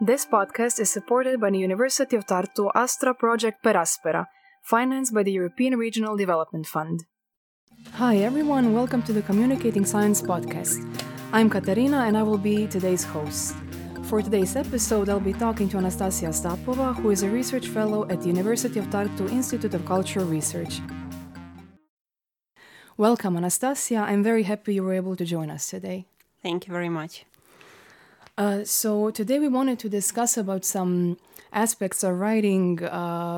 This podcast is supported by the University of Tartu Astra project Per Aspera, financed by the European Regional Development Fund. Hi everyone, welcome to the Communicating Science podcast. I'm Katarina and I will be today's host. For today's episode, I'll be talking to Anastasia Stapova, who is a research fellow at the University of Tartu Institute of Cultural Research. Welcome, Anastasia. I'm very happy you were able to join us today. Thank you very much. So today we wanted to discuss about some aspects of writing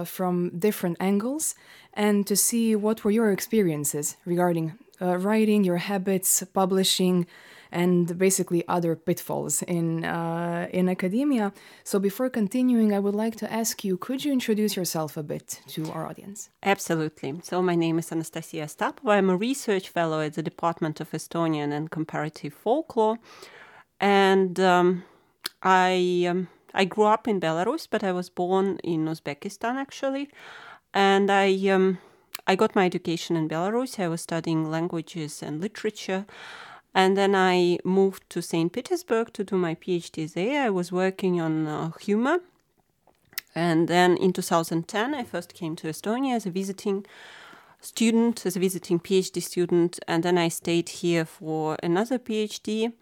from different angles and to see what were your experiences regarding writing, your habits, publishing, and basically other pitfalls in academia. So before continuing, I would like to ask you, could you introduce yourself a bit to our audience? Absolutely. So my name is Anastasia Stapova. I'm a research fellow at the Department of Estonian and Comparative Folklore. And I grew up in Belarus, but I was born in Uzbekistan, actually. And I got my education in Belarus. I was studying languages and literature. And then I moved to St. Petersburg to do my PhD there. I was working on humor. And then in 2010, I first came to Estonia as a visiting student, as a visiting PhD student. And then I stayed here for another PhD,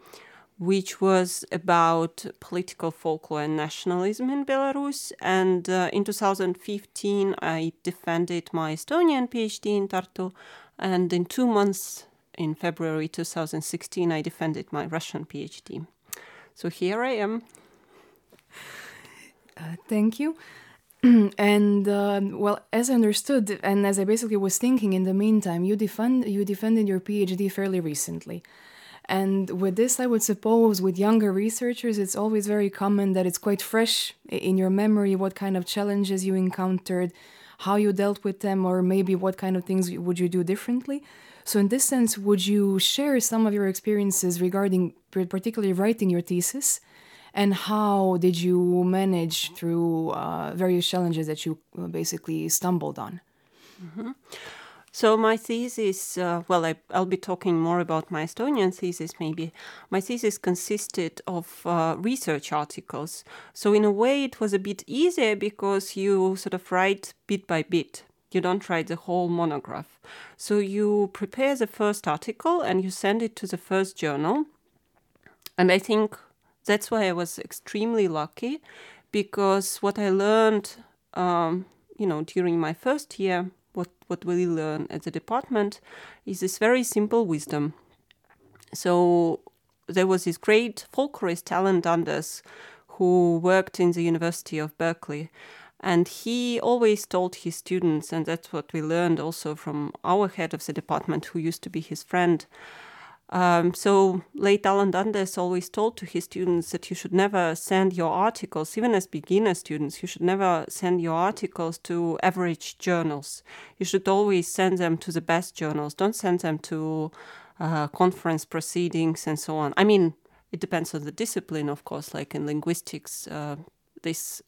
which was about political folklore and nationalism in Belarus. And in 2015, I defended my Estonian PhD in Tartu. And in 2 months, in February 2016, I defended my Russian PhD. So here I am. Thank you. And, well, as I understood, and as I basically was thinking in the meantime, you defended your PhD fairly recently. And with this, I would suppose, with younger researchers, it's always very common that it's quite fresh in your memory what kind of challenges you encountered, how you dealt with them, or maybe what kind of things would you do differently. So in this sense, would you share some of your experiences regarding particularly writing your thesis, and how did you manage through various challenges that you basically stumbled on? Mm-hmm. So my thesis, I'll be talking more about my Estonian thesis maybe. My thesis consisted of research articles. So in a way it was a bit easier because you sort of write bit by bit. You don't write the whole monograph. So you prepare the first article and you send it to the first journal. And I think that's why I was extremely lucky, because what I learned, during my first year, what we learn at the department is this very simple wisdom. So there was this great folklorist, Alan Dundas, who worked in the University of Berkeley. And he always told his students, and that's what we learned also from our head of the department, who used to be his friend. So late Alan Dundas always told to his students that you should never send your articles, even as beginner students, you should never send your articles to average journals. You should always send them to the best journals. Don't send them to conference proceedings and so on. I mean, it depends on the discipline, of course, like in linguistics, this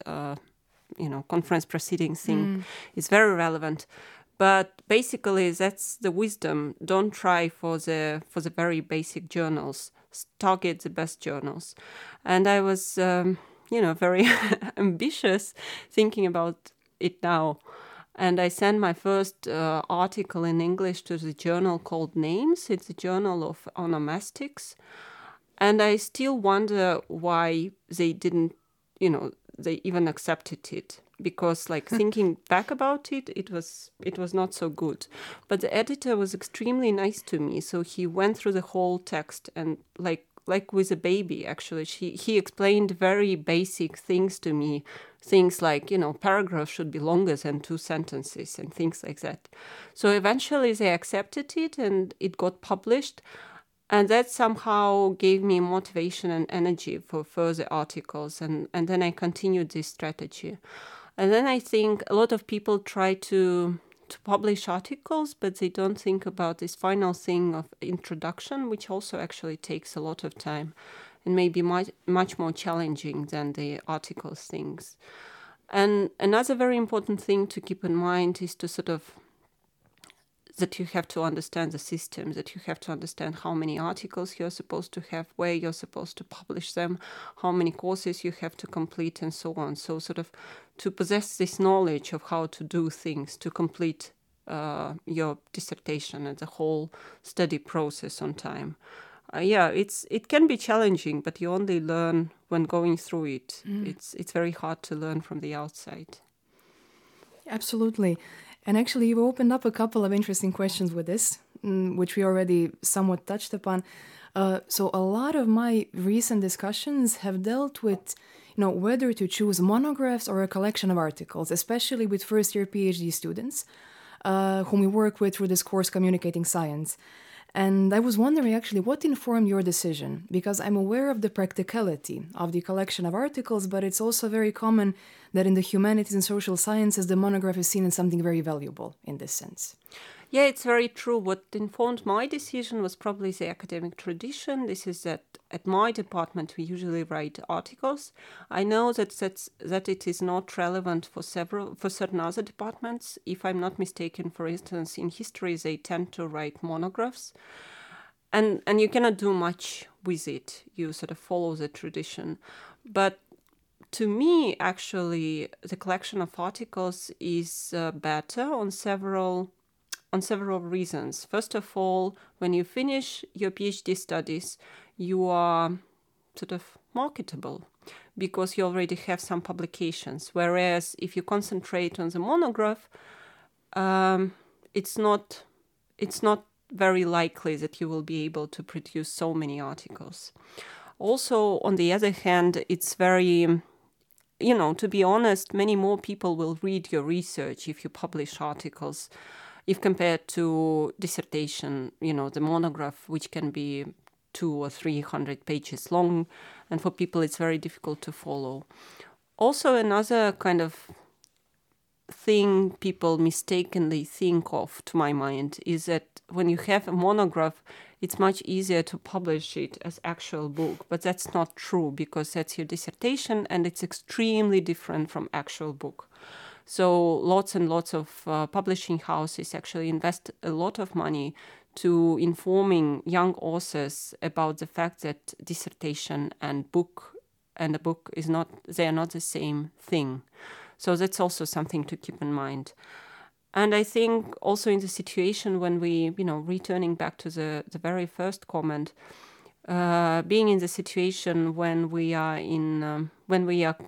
conference proceedings thing is very relevant. But basically, that's the wisdom. Don't try for the very basic journals. Target the best journals. And I was, very ambitious thinking about it now. And I sent my first article in English to the journal called Names. It's a journal of onomastics. And I still wonder why they didn't, they even accepted it. Because thinking back about it, it was not so good. But the editor was extremely nice to me. So he went through the whole text and like with a baby, actually, he explained very basic things to me. Things like, paragraph should be longer than 2 sentences and things like that. So eventually they accepted it and it got published. And that somehow gave me motivation and energy for further articles. And then I continued this strategy. And then I think a lot of people try to publish articles, but they don't think about this final thing of introduction, which also actually takes a lot of time and maybe much more challenging than the articles things. And another very important thing to keep in mind is to sort of that you have to understand the system, that you have to understand how many articles you're supposed to have, where you're supposed to publish them, how many courses you have to complete, and so on. So sort of to possess this knowledge of how to do things, to complete your dissertation and the whole study process on time. It can be challenging, but you only learn when going through it. Mm. It's very hard to learn from the outside. Absolutely. And actually, you opened up a couple of interesting questions with this, which we already somewhat touched upon. So a lot of my recent discussions have dealt with, whether to choose monographs or a collection of articles, especially with first-year PhD students, whom we work with through this course, Communicating Science. And I was wondering, actually, what informed your decision? Because I'm aware of the practicality of the collection of articles, but it's also very common that in the humanities and social sciences, the monograph is seen as something very valuable in this sense. Yeah, it's very true. What informed my decision was probably the academic tradition. This is that at my department, we usually write articles. I know that it is not relevant for certain other departments. If I'm not mistaken, for instance, in history, they tend to write monographs. And you cannot do much with it. You sort of follow the tradition. But to me, actually, the collection of articles is better on several reasons. First of all, when you finish your PhD studies, you are sort of marketable because you already have some publications. Whereas if you concentrate on the monograph, it's not very likely that you will be able to produce so many articles. Also, on the other hand, it's very... to be honest, many more people will read your research if you publish articles, if compared to dissertation, the monograph, which can be 200 or 300 pages long, and for people it's very difficult to follow. Also, another kind of thing people mistakenly think of, to my mind, is that when you have a monograph, it's much easier to publish it as actual book, but that's not true because that's your dissertation and it's extremely different from actual book. So lots and lots of publishing houses actually invest a lot of money to informing young authors about the fact that dissertation and a book they are not the same thing. So that's also something to keep in mind. And I think also in the situation when we, returning back to the very first comment, being in the situation when we are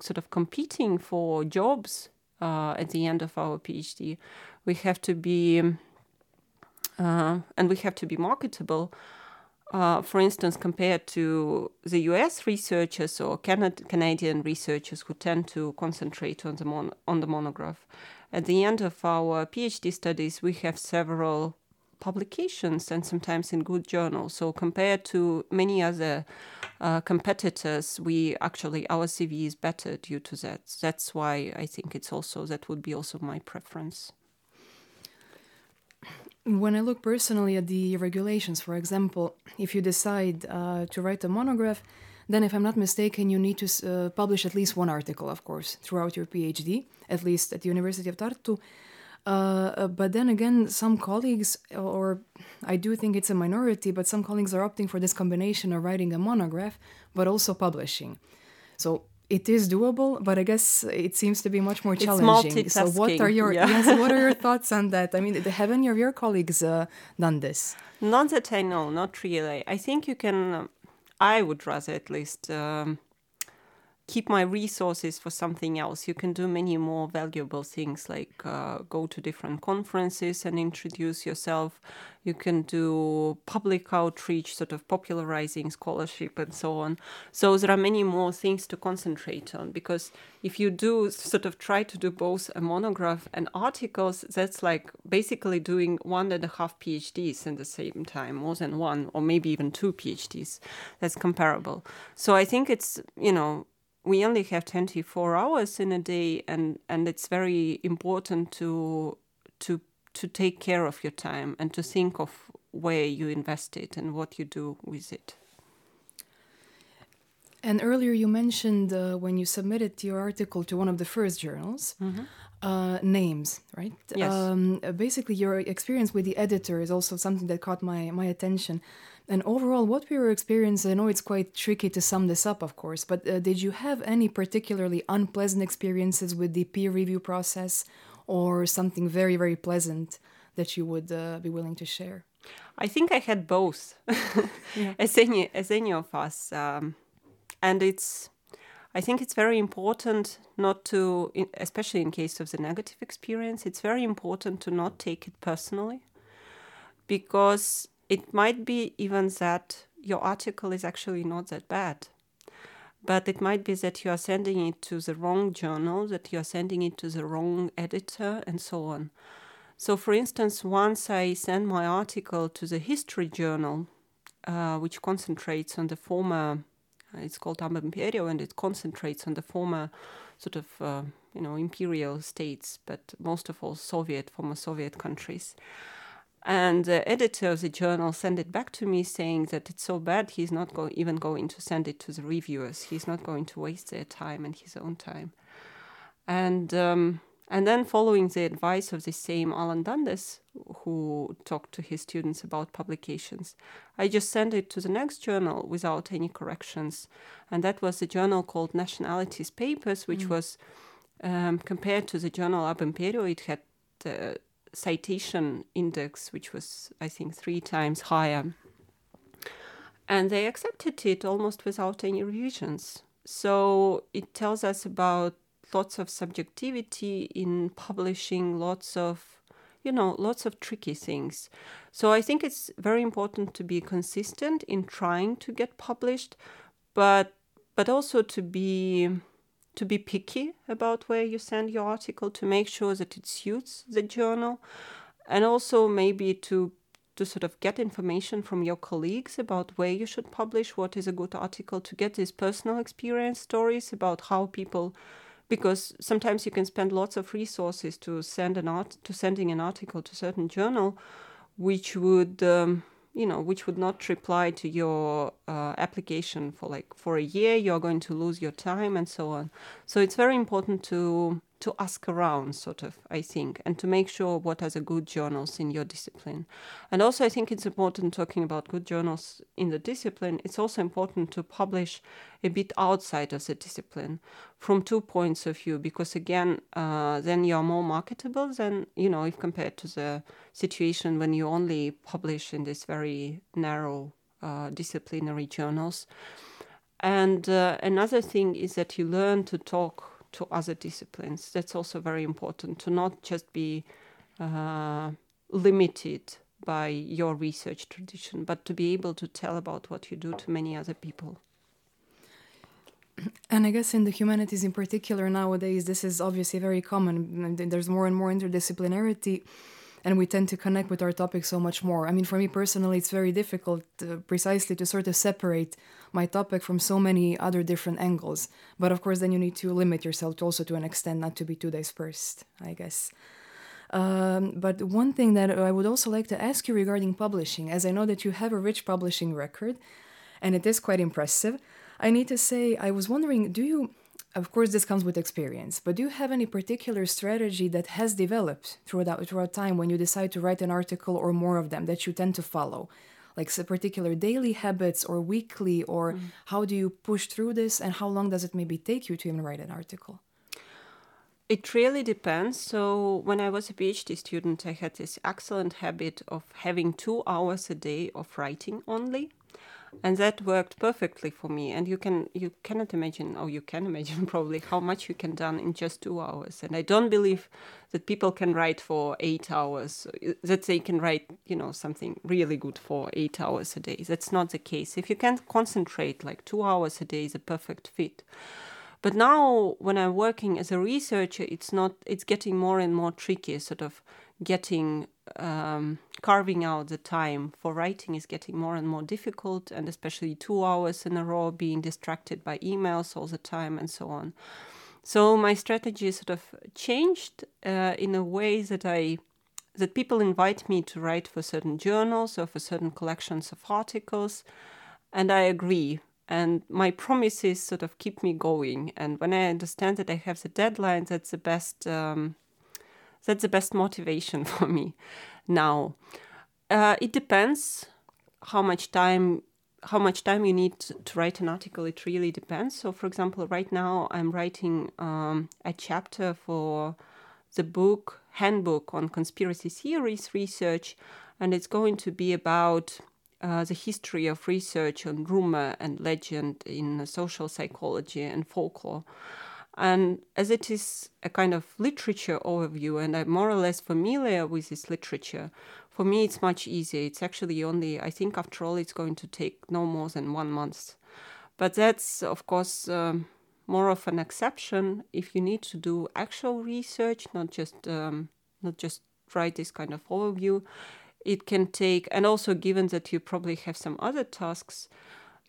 sort of competing for jobs at the end of our PhD, we have to be marketable. For instance, compared to the US researchers or Canadian researchers who tend to concentrate on the monograph, at the end of our PhD studies, we have several publications and sometimes in good journals. So compared to many other competitors, our CV is better due to that. That's why I think that would be also my preference. When I look personally at the regulations, for example, if you decide to write a monograph, then if I'm not mistaken, you need to publish at least one article, of course, throughout your PhD, at least at the University of Tartu. But then again, some colleagues, or I do think it's a minority, but some colleagues are opting for this combination of writing a monograph, but also publishing. So it is doable, but I guess it seems to be much more challenging. It's multitasking. So what are your thoughts on that? I mean, have any of your colleagues done this? Not that I know, not really. I think you can, I would rather at least keep my resources for something else. You can do many more valuable things like go to different conferences and introduce yourself. You can do public outreach, sort of popularizing scholarship and so on. So there are many more things to concentrate on, because if you do sort of try to do both a monograph and articles, that's like basically doing 1.5 PhDs in the same time, more than one or maybe even two PhDs. That's comparable. So I think it's, we only have 24 hours in a day, and it's very important to take care of your time and to think of where you invest it and what you do with it. And earlier you mentioned when you submitted your article to one of the first journals, mm-hmm. Names, right? Yes. Basically, your experience with the editor is also something that caught my attention. And overall, what we were experiencing, I know it's quite tricky to sum this up, of course, but did you have any particularly unpleasant experiences with the peer review process or something very, very pleasant that you would be willing to share? I think I had both, yeah. as any of us. And I think it's very important not to, especially in case of the negative experience, it's very important to not take it personally, because it might be even that your article is actually not that bad, but it might be that you are sending it to the wrong journal, that you are sending it to the wrong editor, and so on. So, for instance, once I sent my article to the history journal, which concentrates on the former... It's called Amber Imperio, and it concentrates on the former sort of, imperial states, but most of all former Soviet countries. And the editor of the journal sent it back to me saying that it's so bad, he's not even going to send it to the reviewers. He's not going to waste their time and his own time. And then following the advice of the same Alan Dundas, who talked to his students about publications, I just sent it to the next journal without any corrections. And that was a journal called Nationalities Papers, which was, compared to the journal Ab Imperio, it had the citation index, which was, I think, 3 times higher. And they accepted it almost without any revisions. So it tells us about lots of subjectivity in publishing, lots of tricky things. So I think it's very important to be consistent in trying to get published, but also to be picky about where you send your article, to make sure that it suits the journal, and also maybe to sort of get information from your colleagues about where you should publish, what is a good article, to get these personal experience stories about how people... Because sometimes you can spend lots of resources to sending an article to a certain journal, which would not reply to your application for a year. You are going to lose your time and so on. So it's very important to ask around, sort of, I think, and to make sure what are the good journals in your discipline. And also I think it's important, talking about good journals in the discipline, it's also important to publish a bit outside of the discipline from 2 points of view, because again, then you are more marketable than, if compared to the situation when you only publish in this very narrow disciplinary journals. And another thing is that you learn to talk to other disciplines. That's also very important, to not just be limited by your research tradition, but to be able to tell about what you do to many other people. And I guess in the humanities in particular nowadays, this is obviously very common. There's more and more interdisciplinarity, and we tend to connect with our topic so much more. I mean, for me personally, it's very difficult precisely to sort of separate my topic from so many other different angles. But of course, then you need to limit yourself also to an extent, not to be too dispersed, I guess. But one thing that I would also like to ask you regarding publishing, as I know that you have a rich publishing record, and it is quite impressive, I need to say, I was wondering, of course, this comes with experience, but do you have any particular strategy that has developed throughout time when you decide to write an article or more of them that you tend to follow? Like particular daily habits or weekly, or how do you push through this, and how long does it maybe take you to even write an article? It really depends. So when I was a PhD student, I had this excellent habit of having 2 hours a day of writing only. And that worked perfectly for me. And you can imagine probably how much you can done in just 2 hours. And I don't believe that people can write for 8 hours, that they can write, something really good for 8 hours a day. That's not the case. If you can concentrate, 2 hours a day is a perfect fit. But now when I'm working as a researcher, it's getting more and more tricky, sort of getting... carving out the time for writing is getting more and more difficult, and especially 2 hours in a row, being distracted by emails all the time and so on. So my strategy sort of changed in a way that people invite me to write for certain journals or for certain collections of articles, and I agree. And my promises sort of keep me going. And when I understand that I have the deadline, that's the best motivation for me now. It depends how much time you need to write an article. It really depends. So, for example, right now I'm writing a chapter for the book Handbook on Conspiracy Theories Research, and it's going to be about the history of research on rumor and legend in social psychology and folklore. And as it is a kind of literature overview, and I'm more or less familiar with this literature, for me it's much easier. It's actually only, I think after all, it's going to take no more than 1 month. But that's, of course, more of an exception if you need to do actual research, not just write this kind of overview. It can take, and also given that you probably have some other tasks,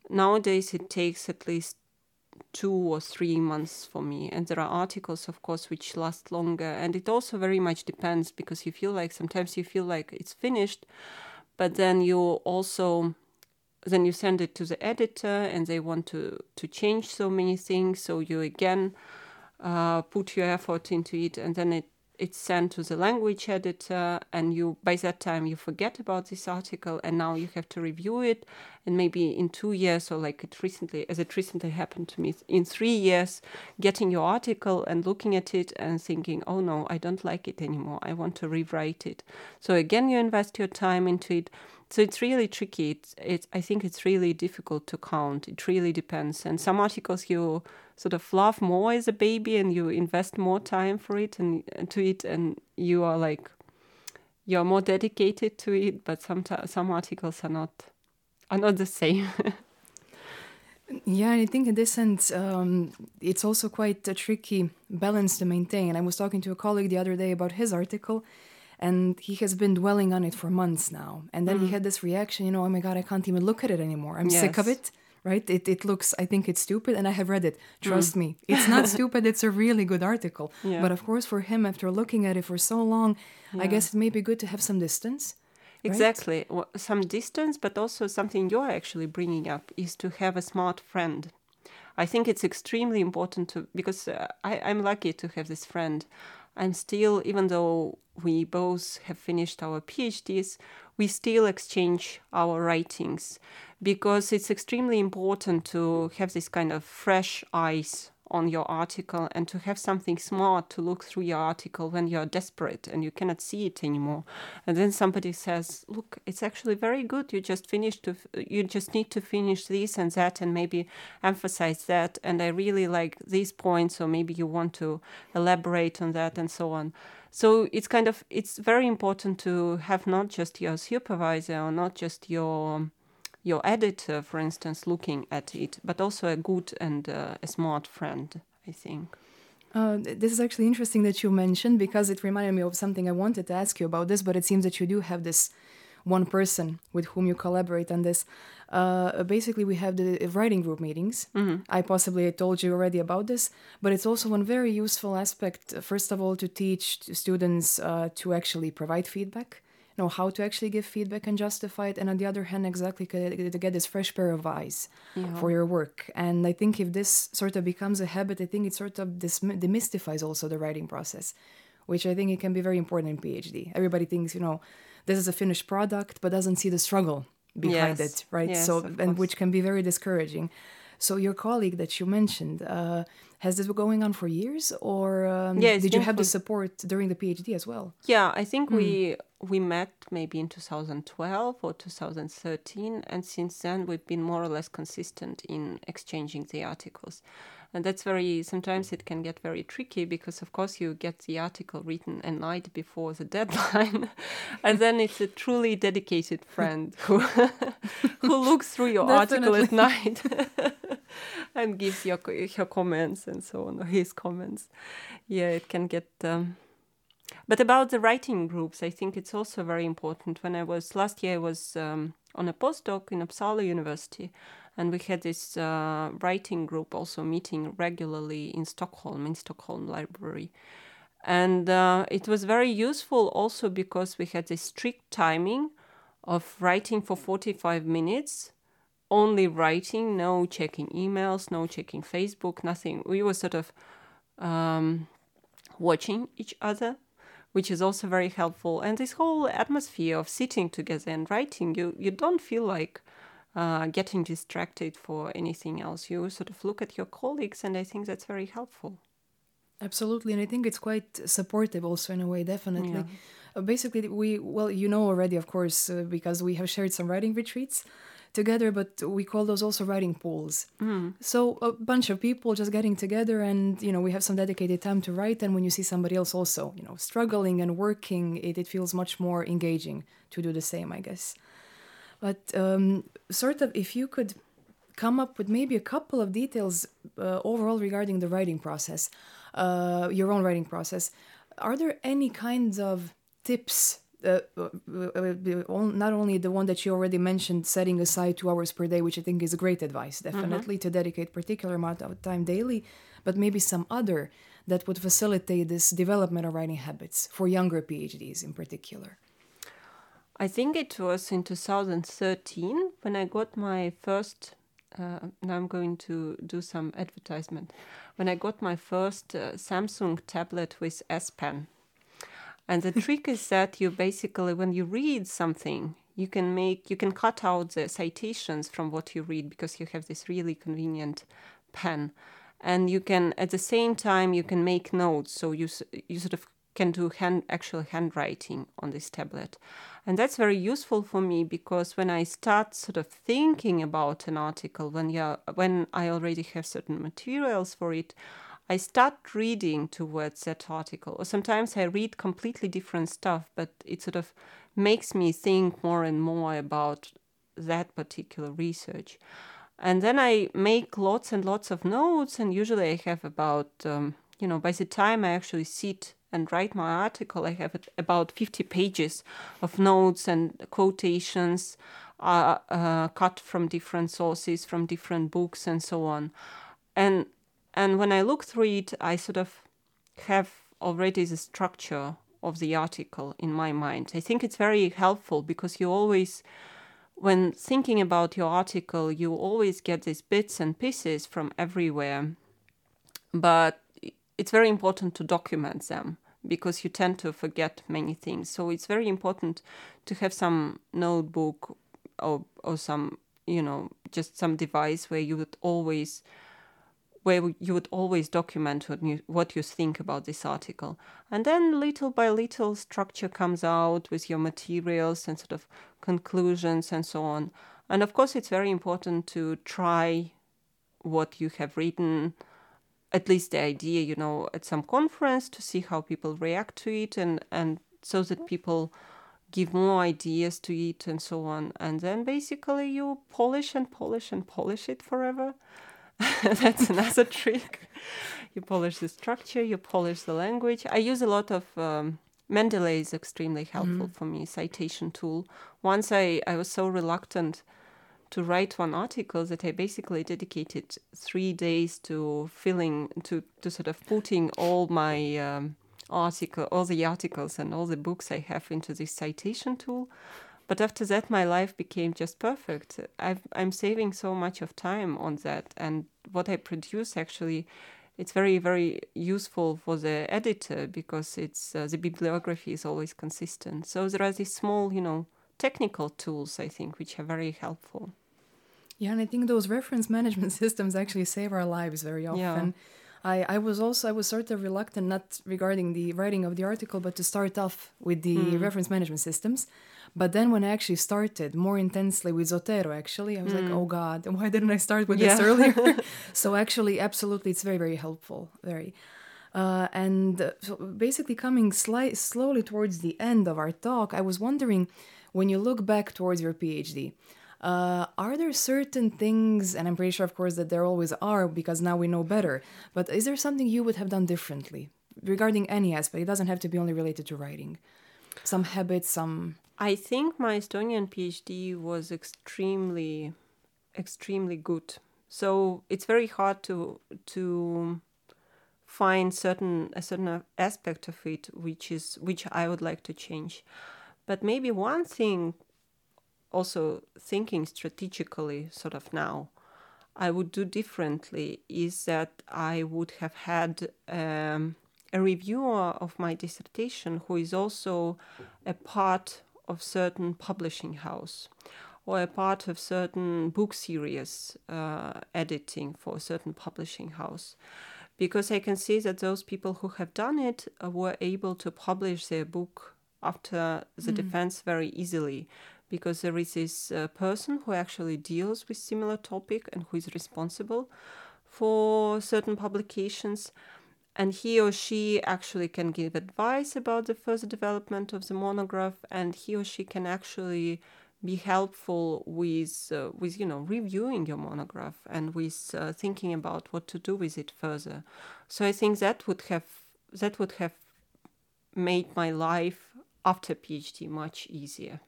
nowadays it takes at least 2 or 3 months for me. And there are articles, of course, which last longer. And it also very much depends, because sometimes you feel like it's finished, but then you send it to the editor and they want to change so many things. So you again put your effort into it, and then it's sent to the language editor, and by that time you forget about this article, and now you have to review it, and maybe in 2 years, or like as it recently happened to me, in 3 years, getting your article and looking at it and thinking, oh no, I don't like it anymore, I want to rewrite it. So again, you invest your time into it. So it's really tricky. I think it's really difficult to count. It really depends. And some articles you sort of love more as a baby, and you invest more time for it and you are like, you're more dedicated to it. But some articles are not the same. Yeah, and I think in this sense, it's also quite a tricky balance to maintain. I was talking to a colleague the other day about his article, and he has been dwelling on it for months now. And then he had this reaction, oh my God, I can't even look at it anymore. I'm sick of it, right? It looks, I think it's stupid, and I have read it. Trust me, it's not stupid. It's a really good article. Yeah. But of course, for him, after looking at it for so long, I guess it may be good to have some distance. Right? Exactly. Well, some distance, but also something you're actually bringing up is to have a smart friend. I think it's extremely important because I'm lucky to have this friend. I'm still, even though we both have finished our PhDs, we still exchange our writings, because it's extremely important to have this kind of fresh eyes on your article and to have something smart to look through your article when you're desperate and you cannot see it anymore. And then somebody says, look, it's actually very good. You just need to finish this and that, and maybe emphasize that. And I really like these points, or maybe you want to elaborate on that, and so on. So it's very important to have not just your supervisor or not just your editor, for instance, looking at it, but also a good and a smart friend, I think. This is actually interesting that you mentioned, because it reminded me of something I wanted to ask you about this, but it seems that you do have this one person with whom you collaborate on this. Basically, we have the writing group meetings. Mm-hmm. I told you already about this, but it's also one very useful aspect, first of all, to teach students to actually provide feedback. Know how to actually give feedback and justify it, and on the other hand, exactly to get this fresh pair of eyes for your work. And I think if this sort of becomes a habit, I think it sort of demystifies also the writing process, which I think it can be very important in PhD. Everybody thinks, this is a finished product, but doesn't see the struggle behind it, right? Yes, so, and which can be very discouraging. So your colleague that you mentioned, has this been going on for years, or did you have the support during the PhD as well? Yeah, I think we met maybe in 2012 or 2013, and since then we've been more or less consistent in exchanging the articles. And that's sometimes it can get very tricky, because of course you get the article written a night before the deadline, and then it's a truly dedicated friend who looks through your article at night and gives her comments and so on, or his comments. Yeah, it can get... But about the writing groups, I think it's also very important. Last year I was on a postdoc in Uppsala University, and we had this writing group also meeting regularly in Stockholm library. And it was very useful also because we had this strict timing of writing for 45 minutes only writing, no checking emails, no checking Facebook, nothing. We were sort of watching each other, which is also very helpful. And this whole atmosphere of sitting together and writing, you don't feel like getting distracted for anything else. You sort of look at your colleagues, and I think that's very helpful. Absolutely, and I think it's quite supportive also in a way, definitely. Yeah. Basically, already, of course, because we have shared some writing retreats together, but we call those also writing pools. Mm. So a bunch of people just getting together and, we have some dedicated time to write. And when you see somebody else also, struggling and working, it feels much more engaging to do the same, I guess. But sort of if you could come up with maybe a couple of details overall regarding the writing process, your own writing process. Are there any kinds of tips, not only the one that you already mentioned, setting aside 2 hours per day, which I think is great advice, definitely, to dedicate particular amount of time daily, but maybe some other that would facilitate this development of writing habits for younger PhDs in particular? I think it was in 2013 when I got my first... now I'm going to do some advertisement. When I got my first Samsung tablet with S-Pen. And the trick is that you basically, when you read something, you can cut out the citations from what you read because you have this really convenient pen. And you can, at the same time, you can make notes. So you sort of can do actual handwriting on this tablet. And that's very useful for me because when I start sort of thinking about an article, when I already have certain materials for it, I start reading towards that article. Or sometimes I read completely different stuff, but it sort of makes me think more and more about that particular research. And then I make lots and lots of notes, and usually I have about, by the time I actually sit and write my article, I have about 50 pages of notes and quotations cut from different sources, from different books, and so on. And when I look through it, I sort of have already the structure of the article in my mind. I think it's very helpful because you always, when thinking about your article, you always get these bits and pieces from everywhere. But it's very important to document them because you tend to forget many things. So it's very important to have some notebook or some, just some device where you would always document what you think about this article. And then little by little structure comes out with your materials and sort of conclusions and so on. And of course, it's very important to try what you have written, at least the idea, at some conference to see how people react to it and so that people give more ideas to it and so on. And then basically you polish and polish and polish it forever. That's another trick. You polish the structure, you polish the language. I use a lot of Mendeley is extremely helpful for me, citation tool. Once I was so reluctant to write one article that I basically dedicated 3 days to filling, to sort of putting all my all the articles and all the books I have into this citation tool. But after that, my life became just perfect. I'm saving so much of time on that. And what I produce, actually, it's very, very useful for the editor because it's the bibliography is always consistent. So there are these small, technical tools, I think, which are very helpful. Yeah, and I think those reference management systems actually save our lives very often. Yeah. I was sort of reluctant, not regarding the writing of the article, but to start off with the reference management systems. But then when I actually started more intensely with Zotero, actually, I was like, oh God, why didn't I start with this earlier? So actually, absolutely, it's very, very helpful. Very. So basically coming slowly towards the end of our talk, I was wondering, when you look back towards your PhD, are there certain things, and I'm pretty sure, of course, that there always are because now we know better, but is there something you would have done differently regarding any aspect? It doesn't have to be only related to writing. Some habits, some... I think my Estonian PhD was extremely, extremely good. So it's very hard to find a certain aspect of it which I would like to change. But maybe one thing also thinking strategically sort of now, I would do differently is that I would have had a reviewer of my dissertation who is also a part of certain publishing house or a part of certain book series editing for a certain publishing house. Because I can see that those people who have done it were able to publish their book after the defense very easily, because there is this person who actually deals with similar topic and who is responsible for certain publications. And he or she actually can give advice about the further development of the monograph, and he or she can actually be helpful with reviewing your monograph and with thinking about what to do with it further. So I think that would have made my life after PhD much easier.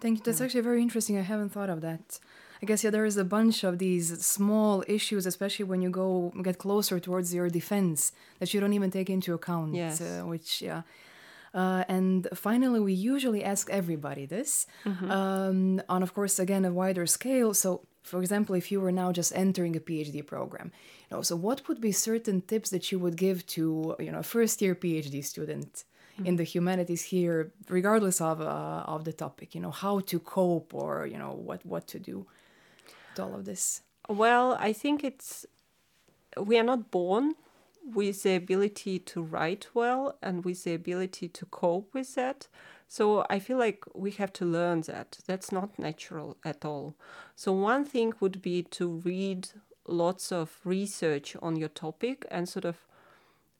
Thank you. That's actually very interesting. I haven't thought of that. I guess, there is a bunch of these small issues, especially when you get closer towards your defense, that you don't even take into account. Yes. And finally, we usually ask everybody this on, of course, again, a wider scale. So, for example, if you were now just entering a PhD program, so what would be certain tips that you would give to, a first-year PhD student in the humanities here, regardless of the topic, how to cope or, what to do with all of this? Well, I think we are not born with the ability to write well and with the ability to cope with that. So I feel like we have to learn that. That's not natural at all. So one thing would be to read lots of research on your topic and sort of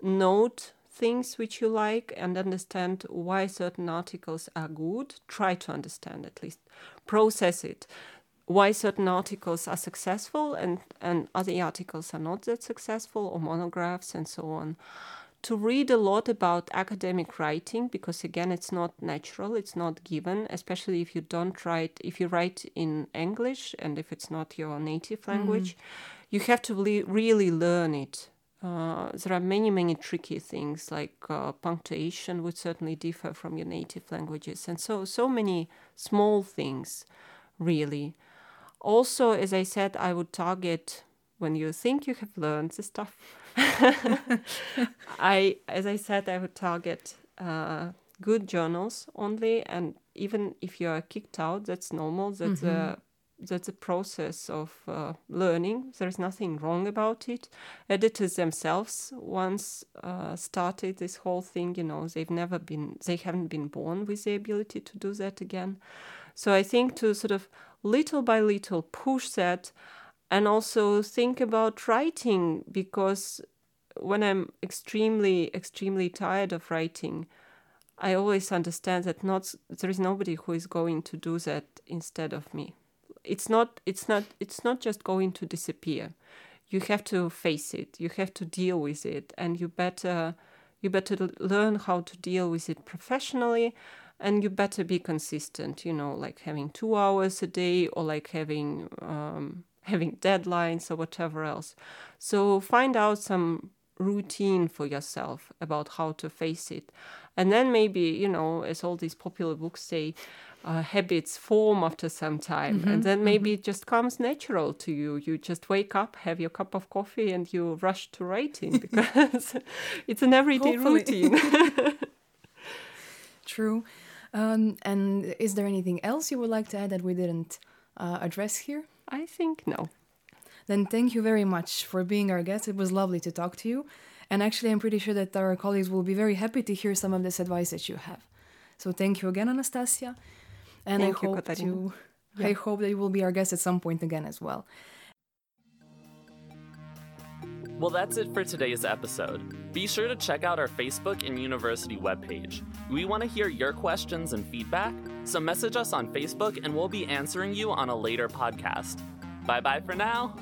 note things which you like and understand why certain articles are good. Try to understand, at least. Process it. Why certain articles are successful and other articles are not that successful, or monographs and so on. To read a lot about academic writing, because again, it's not natural, it's not given, especially if you write in English and if it's not your native language, you have to really learn it. There are many, many tricky things, like punctuation would certainly differ from your native languages, and so many small things, really. Also, as I said, I would target when you think you have learned the stuff. I would target good journals only, and even if you are kicked out, that's normal. That's that's a process of learning. There is nothing wrong about it. Editors themselves once started this whole thing. They haven't been born with the ability to do that again. So I think to sort of little by little push that, and also think about writing, because when I'm extremely, extremely tired of writing, I always understand that there is nobody who is going to do that instead of me. It's not just going to disappear. You have to face it. You have to deal with it, and you better learn how to deal with it professionally. And you better be consistent, like having 2 hours a day or like having having deadlines or whatever else. So find out some routine for yourself about how to face it. And then maybe, as all these popular books say, habits form after some time. And then maybe it just comes natural to you. You just wake up, have your cup of coffee, and you rush to writing because it's an everyday routine. True. And is there anything else you would like to add that we didn't address here? I think no. Then thank you very much for being our guest. It was lovely to talk to you. And actually, I'm pretty sure that our colleagues will be very happy to hear some of this advice that you have. So thank you again, Anastasia. And I hope that you will be our guest at some point again as well. Well, that's it for today's episode. Be sure to check out our Facebook and university webpage. We want to hear your questions and feedback, so message us on Facebook and we'll be answering you on a later podcast. Bye-bye for now.